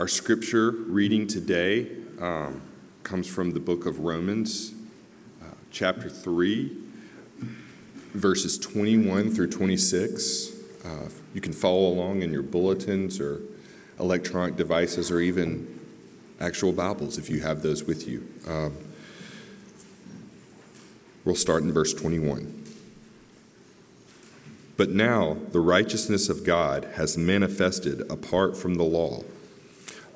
Our scripture reading today comes from the book of Romans, chapter 3, verses 21 through 26. You can follow along in your bulletins or electronic devices or even actual Bibles if you have those with you. We'll start in verse 21. But now the righteousness of God has manifested apart from the law,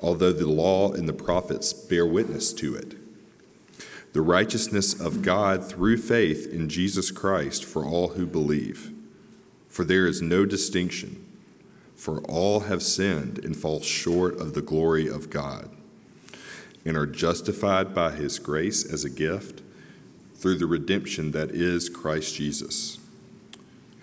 although the law and the prophets bear witness to it. The righteousness of God through faith in Jesus Christ for all who believe. For there is no distinction, for all have sinned and fall short of the glory of God, and are justified by his grace as a gift through the redemption that is Christ Jesus,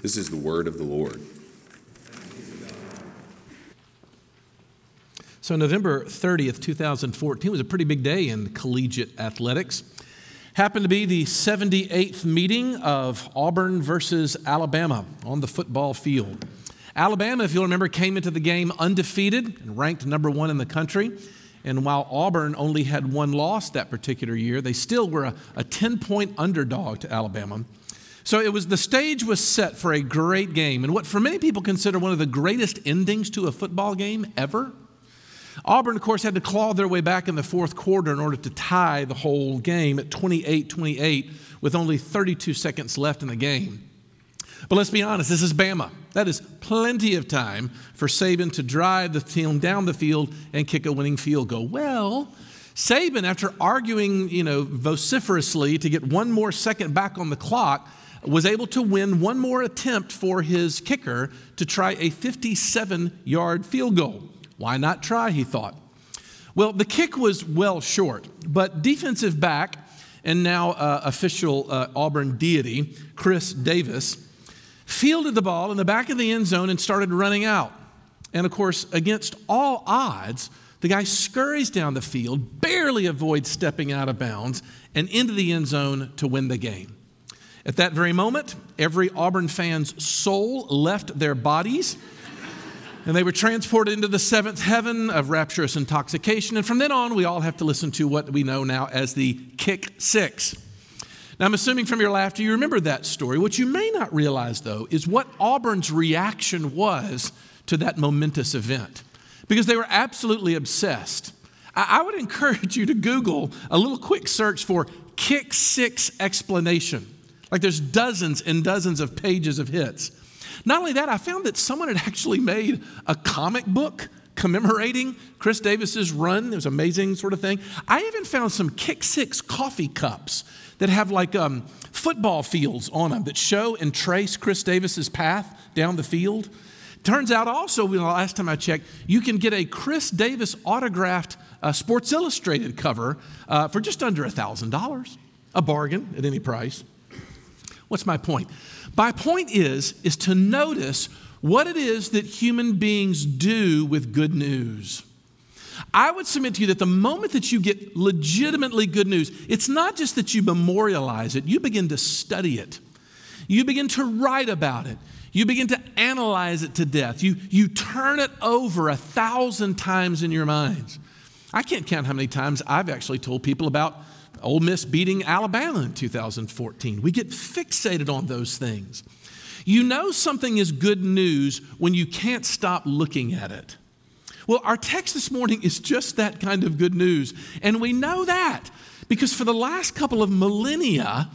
This is the word of the Lord. So November 30th, 2014 was a pretty big day in collegiate athletics. Happened to be the 78th meeting of Auburn versus Alabama on the football field. Alabama, if you'll remember, came into the game undefeated and ranked number one in the country. And while Auburn only had one loss that particular year, they still were a 10-point underdog to Alabama. So the stage was set for a great game, and what for many people consider one of the greatest endings to a football game ever. Auburn, of course, had to claw their way back in the fourth quarter in order to tie the whole game at 28-28 with only 32 seconds left in the game. But let's be honest, this is Bama. That is plenty of time for Saban to drive the team down the field and kick a winning field goal. Well, Saban, after arguing, vociferously to get one more second back on the clock, was able to win one more attempt for his kicker to try a 57-yard field goal. Why not try, he thought. Well, the kick was well short, but defensive back and now official Auburn deity, Chris Davis, fielded the ball in the back of the end zone and started running out. And of course, against all odds, the guy scurries down the field, barely avoids stepping out of bounds, and into the end zone to win the game. At that very moment, every Auburn fan's soul left their bodies, and they were transported into the seventh heaven of rapturous intoxication. And from then on, we all have to listen to what we know now as the Kick Six. Now, I'm assuming from your laughter you remember that story. What you may not realize, though, is what Auburn's reaction was to that momentous event, because they were absolutely obsessed. I would encourage you to Google a little quick search for Kick Six explanation. Like, there's dozens and dozens of pages of hits. Not only that, I found that someone had actually made a comic book commemorating Chris Davis's run. It was amazing sort of thing. I even found some Kick Six coffee cups that have football fields on them that show and trace Chris Davis's path down the field. Turns out also, the last time I checked, you can get a Chris Davis autographed Sports Illustrated cover for just under $1,000, a bargain at any price. What's my point? My point is to notice what it is that human beings do with good news. I would submit to you that the moment that you get legitimately good news, it's not just that you memorialize it, you begin to study it. You begin to write about it. You begin to analyze it to death. You turn it over 1,000 times in your minds. I can't count how many times I've actually told people about Ole Miss beating Alabama in 2014. We get fixated on those things. You know something is good news when you can't stop looking at it. Well, our text this morning is just that kind of good news. And we know that because for the last couple of millennia,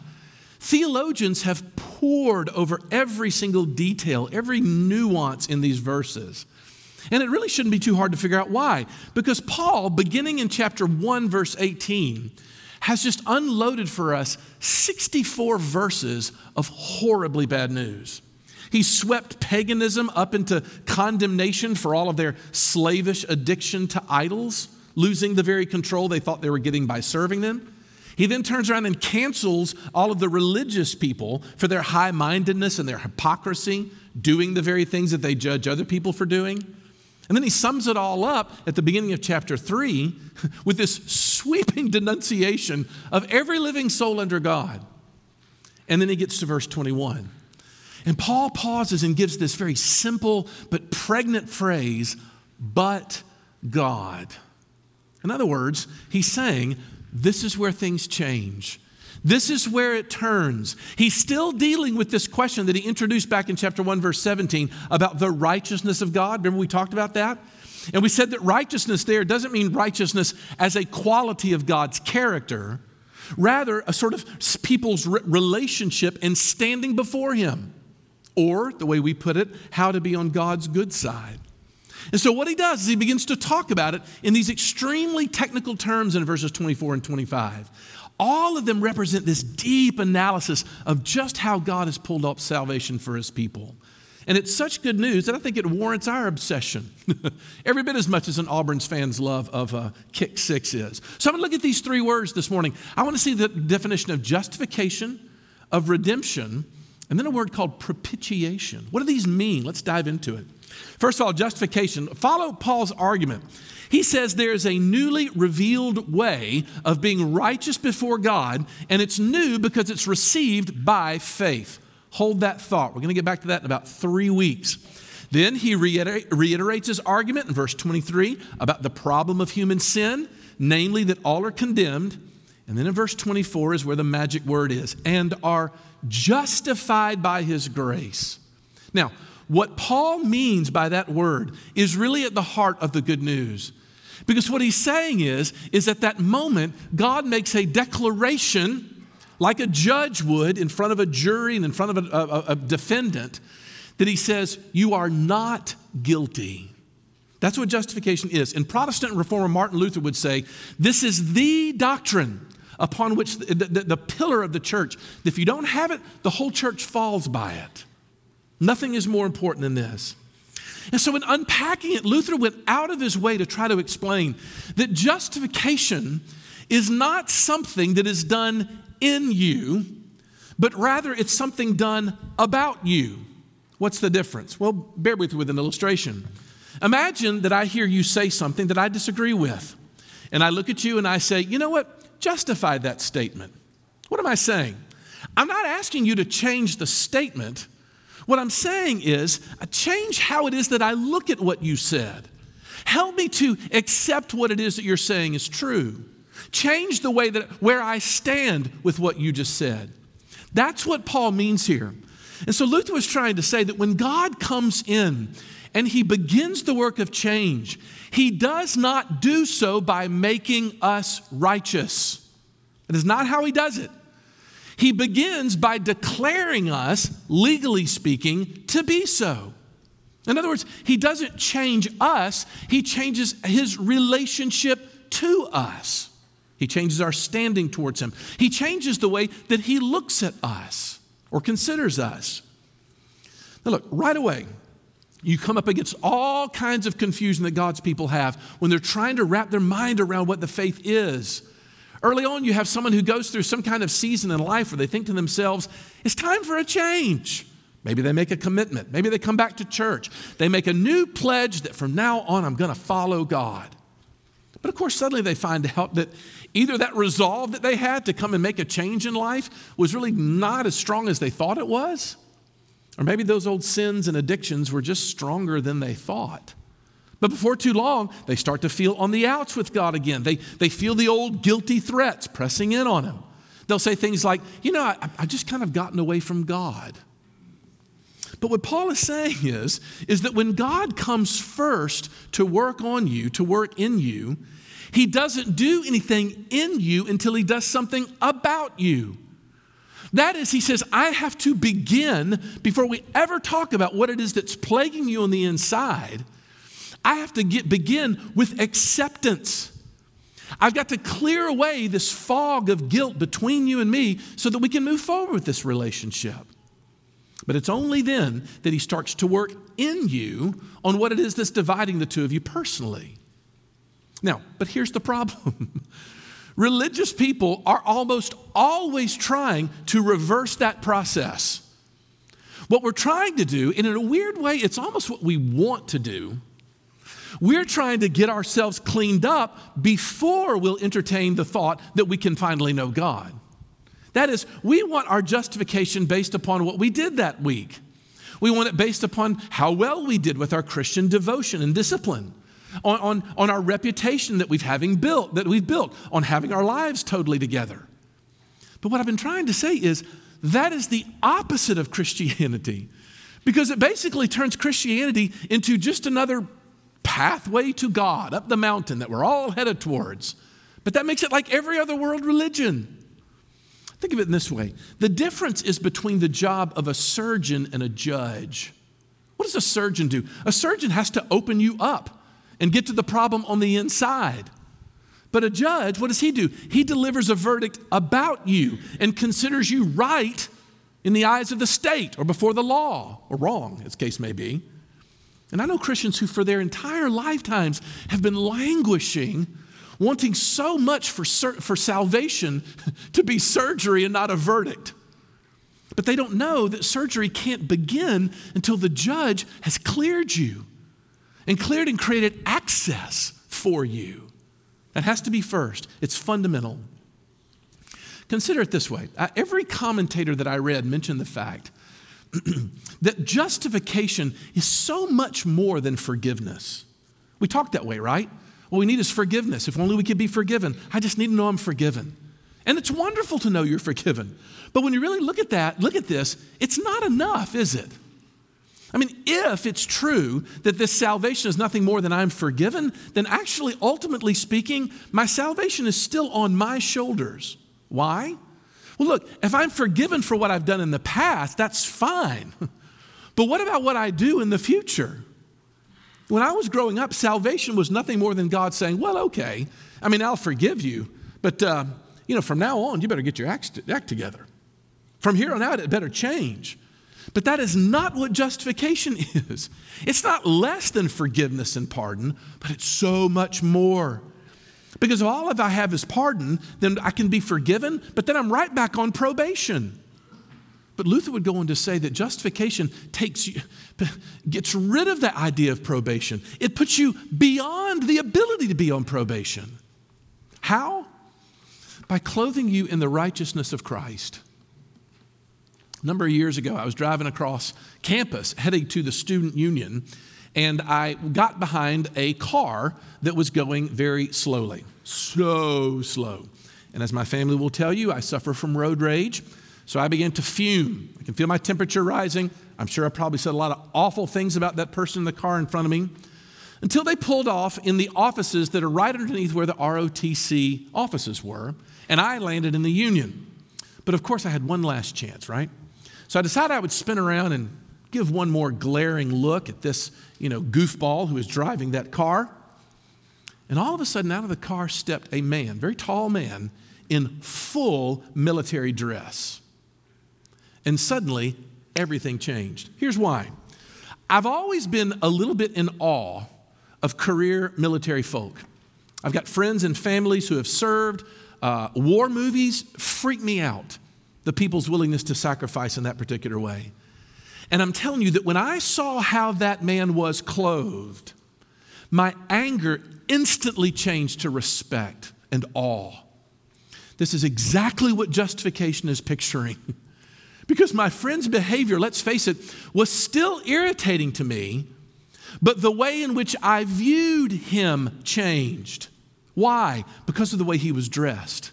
theologians have pored over every single detail, every nuance in these verses. And it really shouldn't be too hard to figure out why. Because Paul, beginning in chapter 1, verse 18, has just unloaded for us 64 verses of horribly bad news. He swept paganism up into condemnation for all of their slavish addiction to idols, losing the very control they thought they were getting by serving them. He then turns around and cancels all of the religious people for their high-mindedness and their hypocrisy, doing the very things that they judge other people for doing. And then he sums it all up at the beginning of chapter 3 with this sweeping denunciation of every living soul under God. And then he gets to verse 21. And Paul pauses and gives this very simple but pregnant phrase, but God. In other words, he's saying, this is where things change. This is where it turns. He's still dealing with this question that he introduced back in chapter 1, verse 17 about the righteousness of God. Remember we talked about that? And we said that righteousness there doesn't mean righteousness as a quality of God's character, rather a sort of people's relationship and standing before him, or the way we put it, how to be on God's good side. And so what he does is he begins to talk about it in these extremely technical terms in verses 24 and 25. All of them represent this deep analysis of just how God has pulled up salvation for his people. And it's such good news that I think it warrants our obsession. Every bit as much as an Auburn fan's love of Kick Six is. So I'm going to look at these three words this morning. I want to see the definition of justification, of redemption, and then a word called propitiation. What do these mean? Let's dive into it. First of all, justification. Follow Paul's argument. He says there is a newly revealed way of being righteous before God, and it's new because it's received by faith. Hold that thought. We're going to get back to that in about 3 weeks. Then he reiterates his argument in verse 23 about the problem of human sin, namely that all are condemned. And then in verse 24 is where the magic word is, and are justified by his grace. Now, what Paul means by that word is really at the heart of the good news. Because what he's saying is at that moment, God makes a declaration like a judge would in front of a jury and in front of a defendant that he says, you are not guilty. That's what justification is. And Protestant reformer Martin Luther would say, this is the doctrine upon which the pillar of the church, if you don't have it, the whole church falls by it. Nothing is more important than this. And so in unpacking it, Luther went out of his way to try to explain that justification is not something that is done in you, but rather it's something done about you. What's the difference? Well, bear with me with an illustration. Imagine that I hear you say something that I disagree with, and I look at you and I say, you know what? Justify that statement. What am I saying? I'm not asking you to change the statement. What I'm saying is, change how it is that I look at what you said. Help me to accept what it is that you're saying is true. Change the way that where I stand with what you just said. That's what Paul means here. And so Luther was trying to say that when God comes in and he begins the work of change, he does not do so by making us righteous. That is not how he does it. He begins by declaring us, legally speaking, to be so. In other words, he doesn't change us. He changes his relationship to us. He changes our standing towards him. He changes the way that he looks at us or considers us. Now look, right away, you come up against all kinds of confusion that God's people have when they're trying to wrap their mind around what the faith is. Early on, you have someone who goes through some kind of season in life where they think to themselves, it's time for a change. Maybe they make a commitment. Maybe they come back to church. They make a new pledge that from now on, I'm going to follow God. But of course, suddenly they find out that either that resolve that they had to come and make a change in life was really not as strong as they thought it was. Or maybe those old sins and addictions were just stronger than they thought. But before too long, they start to feel on the outs with God again. They feel the old guilty threats pressing in on them. They'll say things like, you know, I've just kind of gotten away from God. But what Paul is saying is that when God comes first to work on you, to work in you, he doesn't do anything in you until he does something about you. That is, he says, I have to begin before we ever talk about what it is that's plaguing you on the inside. I have to begin with acceptance. I've got to clear away this fog of guilt between you and me so that we can move forward with this relationship. But it's only then that he starts to work in you on what it is that's dividing the two of you personally. Now, but here's the problem. Religious people are almost always trying to reverse that process. What we're trying to do, and in a weird way, it's almost what we want to do. We're trying to get ourselves cleaned up before we'll entertain the thought that we can finally know God. That is, we want our justification based upon what we did that week. We want it based upon how well we did with our Christian devotion and discipline, on our reputation that we've built, on having our lives totally together. But what I've been trying to say is that is the opposite of Christianity, because it basically turns Christianity into just another pathway to God up the mountain that we're all headed towards. But that makes it like every other world religion. Think of it in this way. The difference is between the job of a surgeon and a judge. What does a surgeon do? A surgeon has to open you up and get to the problem on the inside. But a judge, what does he do? He delivers a verdict about you and considers you right in the eyes of the state or before the law, or wrong, as case may be. And I know Christians who for their entire lifetimes have been languishing, wanting so much for salvation to be surgery and not a verdict. But they don't know that surgery can't begin until the judge has cleared you and cleared and created access for you. That has to be first. It's fundamental. Consider it this way. Every commentator that I read mentioned the fact that justification is so much more than forgiveness. We talk that way, right? What we need is forgiveness. If only we could be forgiven. I just need to know I'm forgiven. And it's wonderful to know you're forgiven. But when you really look at this, it's not enough, is it? I mean, if it's true that this salvation is nothing more than I'm forgiven, then actually, ultimately speaking, my salvation is still on my shoulders. Why? Well, look, if I'm forgiven for what I've done in the past, that's fine. But what about what I do in the future? When I was growing up, salvation was nothing more than God saying, well, okay, I mean, I'll forgive you, but from now on, you better get your act together. From here on out, it better change. But that is not what justification is. It's not less than forgiveness and pardon, but it's so much more. Because if all I have is pardon, then I can be forgiven, but then I'm right back on probation. But Luther would go on to say that justification gets rid of the idea of probation. It puts you beyond the ability to be on probation. How? By clothing you in the righteousness of Christ. A number of years ago, I was driving across campus heading to the student union, and I got behind a car that was going very slowly, so slow. And as my family will tell you, I suffer from road rage. So I began to fume. I can feel my temperature rising. I'm sure I probably said a lot of awful things about that person in the car in front of me, until they pulled off in the offices that are right underneath where the ROTC offices were, and I landed in the union. But of course I had one last chance, right? So I decided I would spin around and give one more glaring look at this, goofball who was driving that car. And all of a sudden out of the car stepped a man, very tall man, in full military dress. And suddenly, everything changed. Here's why. I've always been a little bit in awe of career military folk. I've got friends and families who have served. War movies freak me out, the people's willingness to sacrifice in that particular way. And I'm telling you that when I saw how that man was clothed, my anger instantly changed to respect and awe. This is exactly what justification is picturing. Because my friend's behavior, let's face it, was still irritating to me, but the way in which I viewed him changed. Why? Because of the way he was dressed.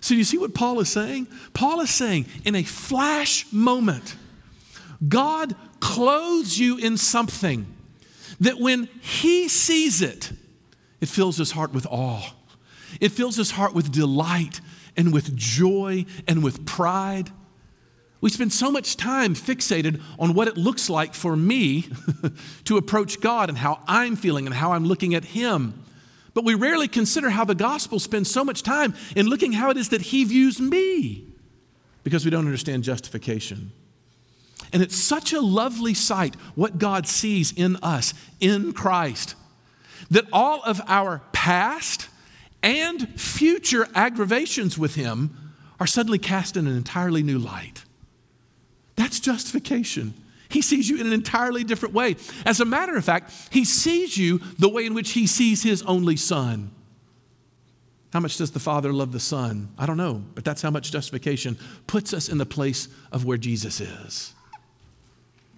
So you see what Paul is saying? Paul is saying, in a flash moment, God clothes you in something that when he sees it, it fills his heart with awe. It fills his heart with delight and with joy and with pride. We spend so much time fixated on what it looks like for me to approach God and how I'm feeling and how I'm looking at him. But we rarely consider how the gospel spends so much time in looking how it is that he views me, because we don't understand justification. And it's such a lovely sight what God sees in us in Christ. that all of our past and future aggravations with him are suddenly cast in an entirely new light. That's justification. He sees you in an entirely different way. As a matter of fact, he sees you the way in which he sees his only son. How much does the Father love the Son? I don't know, but that's how much justification puts us in the place of where Jesus is.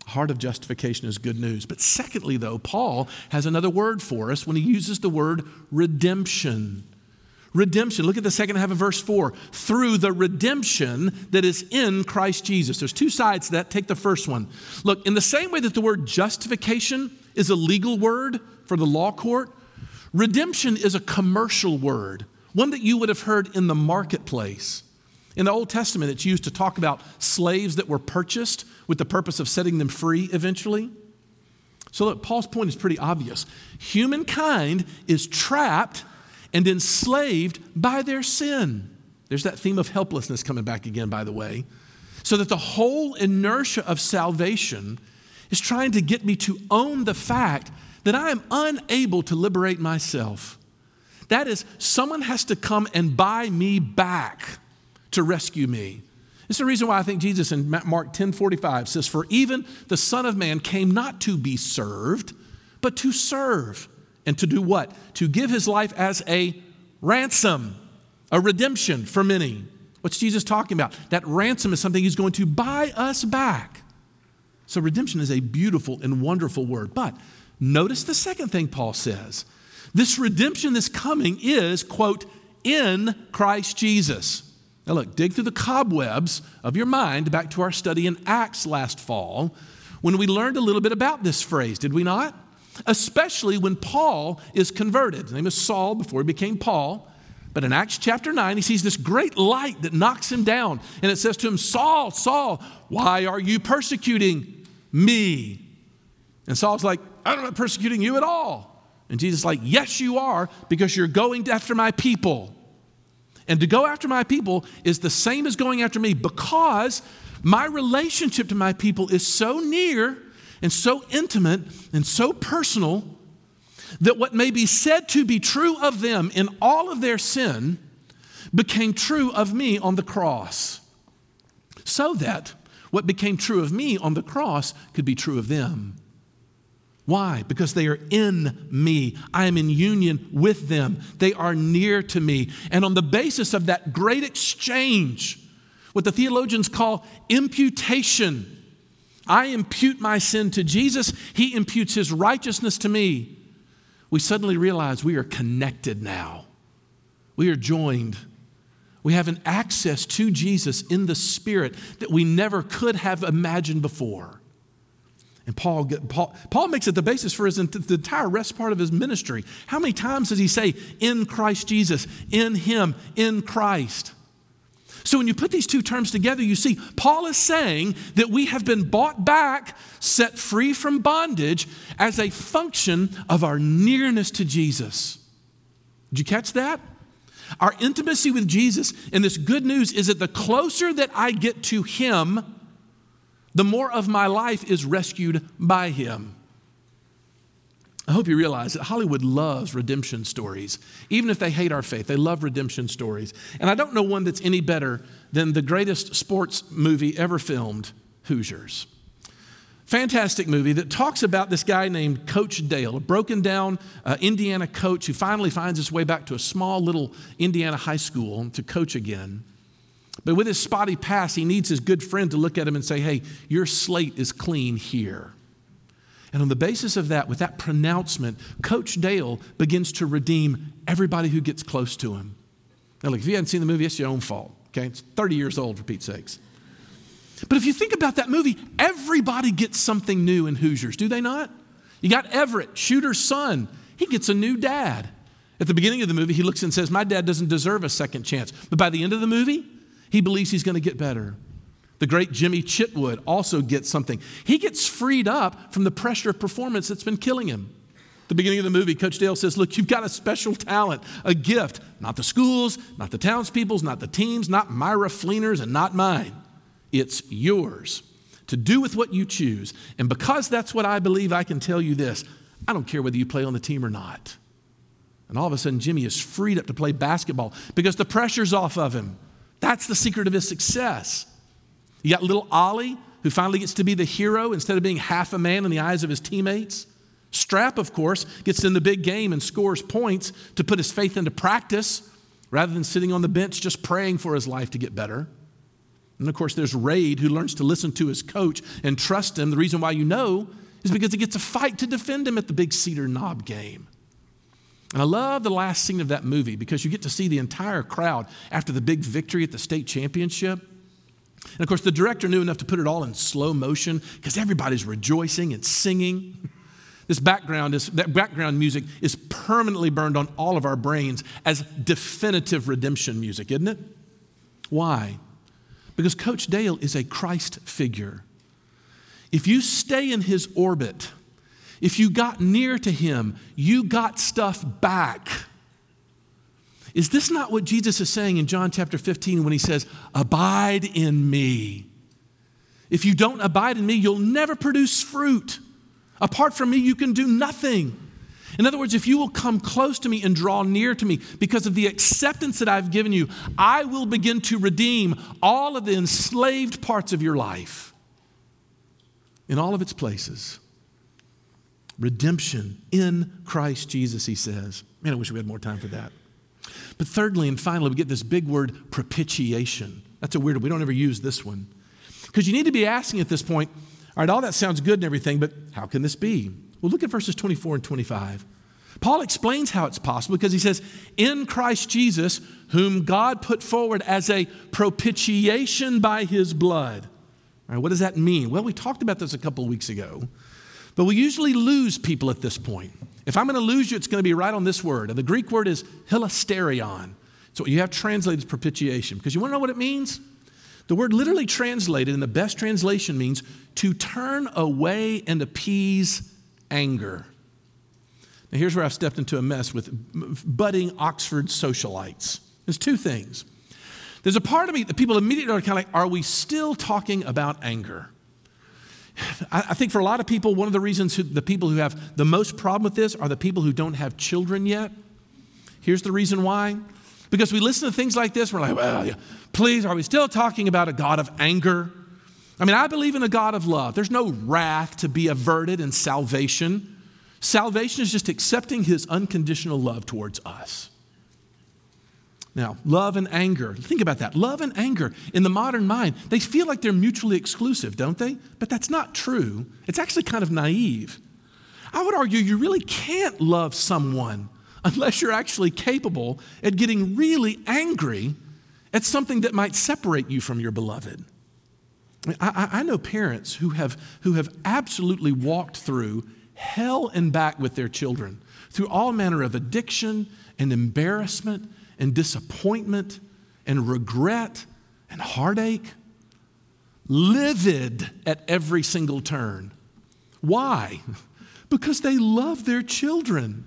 Heart of justification is good news. But secondly, though, Paul has another word for us when he uses the word redemption. Redemption. Look at the second half of verse 4. Through the redemption that is in Christ Jesus. There's two sides to that. Take the first one. Look, in the same way that the word justification is a legal word for the law court, redemption is a commercial word, one that you would have heard in the marketplace. In the Old Testament, it's used to talk about slaves that were purchased with the purpose of setting them free eventually. So look, Paul's point is pretty obvious. Humankind is trapped and enslaved by their sin. There's that theme of helplessness coming back again, by the way. So that the whole inertia of salvation is trying to get me to own the fact that I am unable to liberate myself. That is, someone has to come and buy me back to rescue me. It's the reason why I think Jesus in Mark 10:45 says, "For even the Son of Man came not to be served, but to serve." And to do what? To give his life as a ransom, a redemption for many. What's Jesus talking about? That ransom is something he's going to buy us back. So redemption is a beautiful and wonderful word. But notice the second thing Paul says. This redemption that's coming is, quote, in Christ Jesus. Now look, dig through the cobwebs of your mind back to our study in Acts last fall when we learned a little bit about this phrase, did we not? Especially when Paul is converted. His name is Saul before he became Paul. But in Acts chapter 9, he sees this great light that knocks him down. And it says to him, "Saul, Saul, why are you persecuting me?" And Saul's like, "I'm not persecuting you at all." And Jesus is like, "Yes, you are, because you're going after my people. And to go after my people is the same as going after me, because my relationship to my people is so near and so intimate and so personal that what may be said to be true of them in all of their sin became true of me on the cross, so that what became true of me on the cross could be true of them." Why? Because they are in me. I am in union with them. They are near to me. And on the basis of that great exchange, what the theologians call imputation, I impute my sin to Jesus. He imputes his righteousness to me. We suddenly realize we are connected now. We are joined. We have an access to Jesus in the Spirit that we never could have imagined before. And Paul makes it the basis for the entire rest part of his ministry. How many times does he say, in Christ Jesus, in him, in Christ? So when you put these two terms together, you see Paul is saying that we have been bought back, set free from bondage as a function of our nearness to Jesus. Did you catch that? Our intimacy with Jesus, and this good news is that the closer that I get to him, the more of my life is rescued by him. I hope you realize that Hollywood loves redemption stories. Even if they hate our faith, they love redemption stories. And I don't know one that's any better than the greatest sports movie ever filmed, Hoosiers. Fantastic movie that talks about this guy named Coach Dale, a broken down Indiana coach who finally finds his way back to a small little Indiana high school to coach again. But with his spotty past, he needs his good friend to look at him and say, "Hey, your slate is clean here." And on the basis of that, with that pronouncement, Coach Dale begins to redeem everybody who gets close to him. Now look, if you hadn't seen the movie, it's your own fault, okay? It's 30 years old, for Pete's sakes. But if you think about that movie, everybody gets something new in Hoosiers, do they not? You got Everett, Shooter's son. He gets a new dad. At the beginning of the movie, he looks and says, "My dad doesn't deserve a second chance." But by the end of the movie, he believes he's going to get better. The great Jimmy Chitwood also gets something. He gets freed up from the pressure of performance that's been killing him. At the beginning of the movie, Coach Dale says, "Look, you've got a special talent, a gift. Not the schools, not the townspeople's, not the teams, not Myra Fleener's, and not mine. It's yours to do with what you choose. And because that's what I believe, I can tell you this. I don't care whether you play on the team or not. And all of a sudden, Jimmy is freed up to play basketball because the pressure's off of him. That's the secret of his success. You got little Ollie, who finally gets to be the hero instead of being half a man in the eyes of his teammates. Strap, of course, gets in the big game and scores points to put his faith into practice rather than sitting on the bench just praying for his life to get better. And, of course, there's Raid, who learns to listen to his coach and trust him. The reason why you know is because he gets a fight to defend him at the big Cedar Knob game. And I love the last scene of that movie because you get to see the entire crowd after the big victory at the state championship. And, of course, the director knew enough to put it all in slow motion because everybody's rejoicing and singing. That background music is permanently burned on all of our brains as definitive redemption music, isn't it? Why? Because Coach Dale is a Christ figure. If you stay in his orbit, if you got near to him, you got stuff back. Is this not what Jesus is saying in John chapter 15 when he says, "Abide in me"? If you don't abide in me, you'll never produce fruit. Apart from me, you can do nothing. In other words, if you will come close to me and draw near to me because of the acceptance that I've given you, I will begin to redeem all of the enslaved parts of your life in all of its places. Redemption in Christ Jesus, he says. Man, I wish we had more time for that. But thirdly and finally, we get this big word, propitiation. That's a weird one. We don't ever use this one. Because you need to be asking at this point, all right, all that sounds good and everything, but how can this be? Well, look at verses 24 and 25. Paul explains how it's possible because he says, in Christ Jesus, whom God put forward as a propitiation by his blood. All right, what does that mean? Well, we talked about this a couple of weeks ago, but we usually lose people at this point. If I'm going to lose you, it's going to be right on this word. And the Greek word is hilasterion. So you have translated propitiation because you want to know what it means? The word literally translated in the best translation means to turn away and appease anger. Now, here's where I've stepped into a mess with budding Oxford socialites. There's two things. There's a part of me that people immediately are kind of like, are we still talking about anger? I think for a lot of people, one of the reasons the people who have the most problem with this are the people who don't have children yet. Here's the reason why. Because we listen to things like this, we're like, well, yeah, please, are we still talking about a God of anger? I mean, I believe in a God of love. There's no wrath to be averted in salvation. Salvation is just accepting his unconditional love towards us. Now, love and anger, think about that. Love and anger in the modern mind, they feel like they're mutually exclusive, don't they? But that's not true. It's actually kind of naive. I would argue you really can't love someone unless you're actually capable at getting really angry at something that might separate you from your beloved. I know parents who have absolutely walked through hell and back with their children, through all manner of addiction and embarrassment and disappointment and regret and heartache, livid at every single turn. Why? Because they love their children.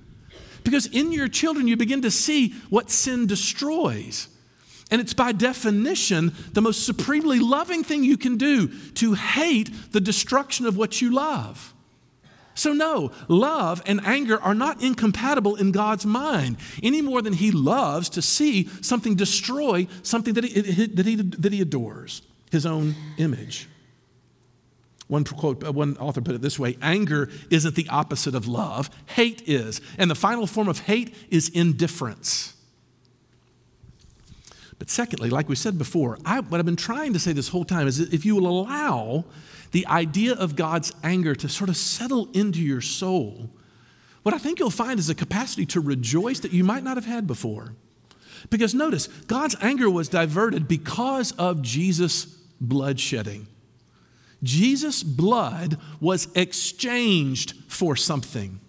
Because in your children, you begin to see what sin destroys. And it's by definition the most supremely loving thing you can do to hate the destruction of what you love. So no, love and anger are not incompatible in God's mind any more than he loves to see something destroy something that he adores, his own image. One author put it this way, anger isn't the opposite of love, hate is. And the final form of hate is indifference. But secondly, like we said before, what I've been trying to say this whole time is that if you will allow the idea of God's anger to sort of settle into your soul, what I think you'll find is a capacity to rejoice that you might not have had before. Because notice, God's anger was diverted because of Jesus' blood shedding. Jesus' blood was exchanged for something.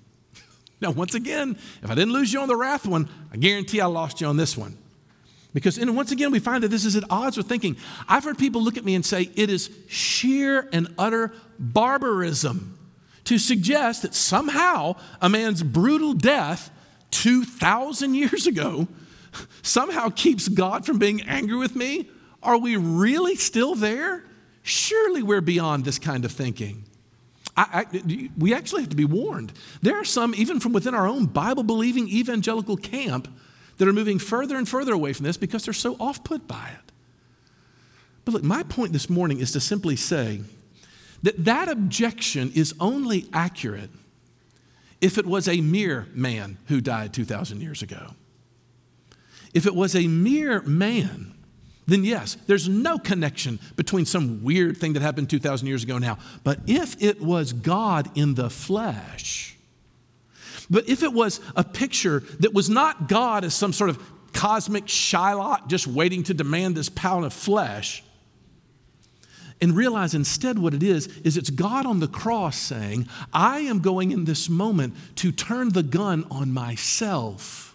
Now, once again, if I didn't lose you on the wrath one, I guarantee I lost you on this one. Because, and once again, we find that this is at odds with thinking. I've heard people look at me and say, it is sheer and utter barbarism to suggest that somehow a man's brutal death 2,000 years ago somehow keeps God from being angry with me. Are we really still there? Surely we're beyond this kind of thinking. We actually have to be warned. There are some, even from within our own Bible-believing evangelical camp, that are moving further and further away from this because they're so off-put by it. But look, my point this morning is to simply say that that objection is only accurate if it was a mere man who died 2,000 years ago. If it was a mere man, then yes, there's no connection between some weird thing that happened 2,000 years ago now. But if it was God in the flesh, but if it was a picture that was not God as some sort of cosmic Shylock just waiting to demand this pound of flesh, and realize instead what it is it's God on the cross saying, I am going in this moment to turn the gun on myself.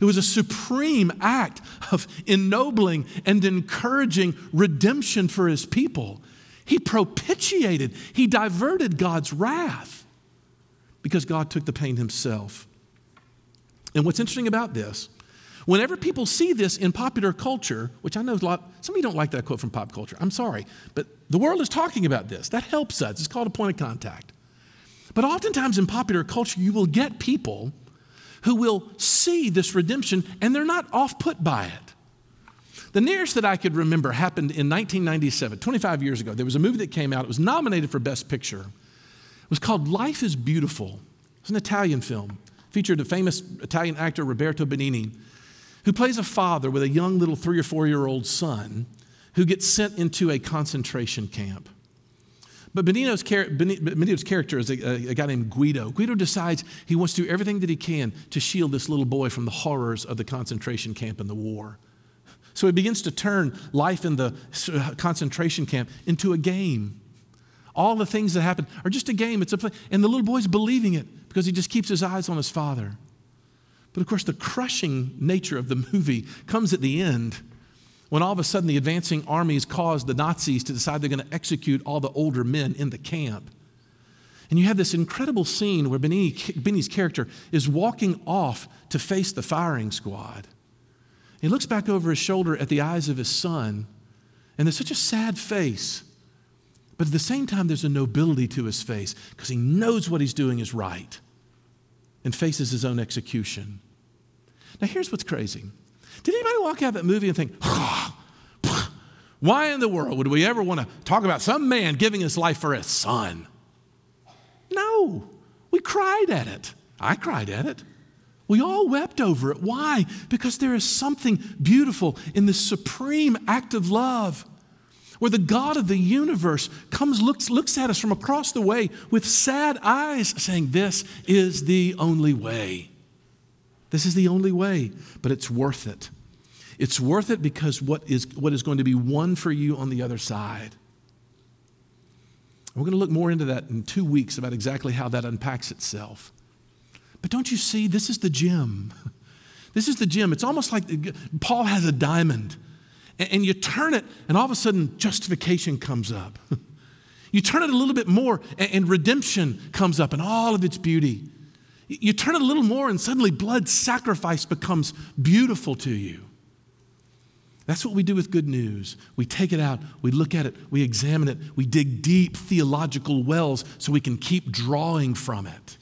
It was a supreme act of ennobling and encouraging redemption for his people. He propitiated, he diverted God's wrath because God took the pain himself. And what's interesting about this, whenever people see this in popular culture, which I know some of you don't like that quote from pop culture. I'm sorry, but the world is talking about this. That helps us. It's called a point of contact. But oftentimes in popular culture, you will get people who will see this redemption, and they're not off-put by it. The nearest that I could remember happened in 1997, 25 years ago. There was a movie that came out. It was nominated for Best Picture. It was called Life is Beautiful. It's an Italian film. It featured a famous Italian actor, Roberto Benigni, who plays a father with a young little 3 or 4 year old son who gets sent into a concentration camp. But Benigno's character is a guy named Guido. Guido decides he wants to do everything that he can to shield this little boy from the horrors of the concentration camp and the war. So he begins to turn life in the concentration camp into a game. All the things that happen are just a game. It's a play. And the little boy's believing it because he just keeps his eyes on his father. But of course, the crushing nature of the movie comes at the end when all of a sudden the advancing armies cause the Nazis to decide they're going to execute all the older men in the camp. And you have this incredible scene where Benigni's character is walking off to face the firing squad. He looks back over his shoulder at the eyes of his son, and there's such a sad face. But at the same time, there's a nobility to his face because he knows what he's doing is right and faces his own execution. Now, here's what's crazy. Did anybody walk out of that movie and think, why in the world would we ever want to talk about some man giving his life for his son? No, we cried at it. I cried at it. We all wept over it. Why? Because there is something beautiful in this supreme act of love where the God of the universe comes, looks at us from across the way with sad eyes saying, this is the only way. This is the only way, but it's worth it. It's worth it because what is going to be won for you on the other side. We're going to look more into that in 2 weeks about exactly how that unpacks itself. But don't you see, this is the gem. This is the gem. It's almost like Paul has a diamond. And you turn it, and all of a sudden, justification comes up. You turn it a little bit more, and redemption comes up in all of its beauty. You turn it a little more, and suddenly blood sacrifice becomes beautiful to you. That's what we do with good news. We take it out, we look at it, we examine it, we dig deep theological wells so we can keep drawing from it.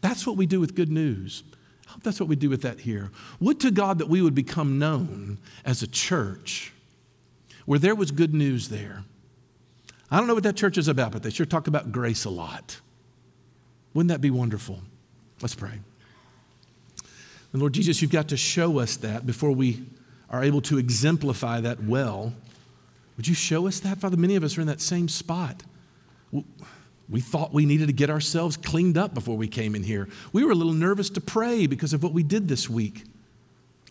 That's what we do with good news. I hope that's what we do with that here. Would to God that we would become known as a church where there was good news there. I don't know what that church is about, but they sure talk about grace a lot. Wouldn't that be wonderful? Let's pray. And Lord Jesus, you've got to show us that before we are able to exemplify that well. Would you show us that, Father? Many of us are in that same spot. We thought we needed to get ourselves cleaned up before we came in here. We were a little nervous to pray because of what we did this week.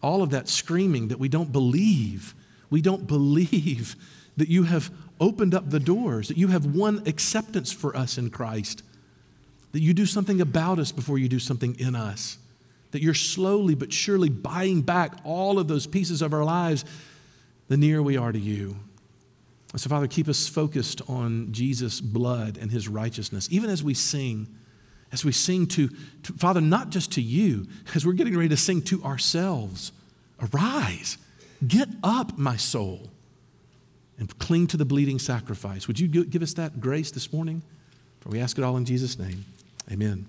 All of that screaming that we don't believe. We don't believe that you have opened up the doors, that you have won acceptance for us in Christ, that you do something about us before you do something in us, that you're slowly but surely buying back all of those pieces of our lives the nearer we are to you. So, Father, keep us focused on Jesus' blood and his righteousness, even as we sing to Father, not just to you, because we're getting ready to sing to ourselves. Arise, get up, my soul, and cling to the bleeding sacrifice. Would you give us that grace this morning? For we ask it all in Jesus' name. Amen.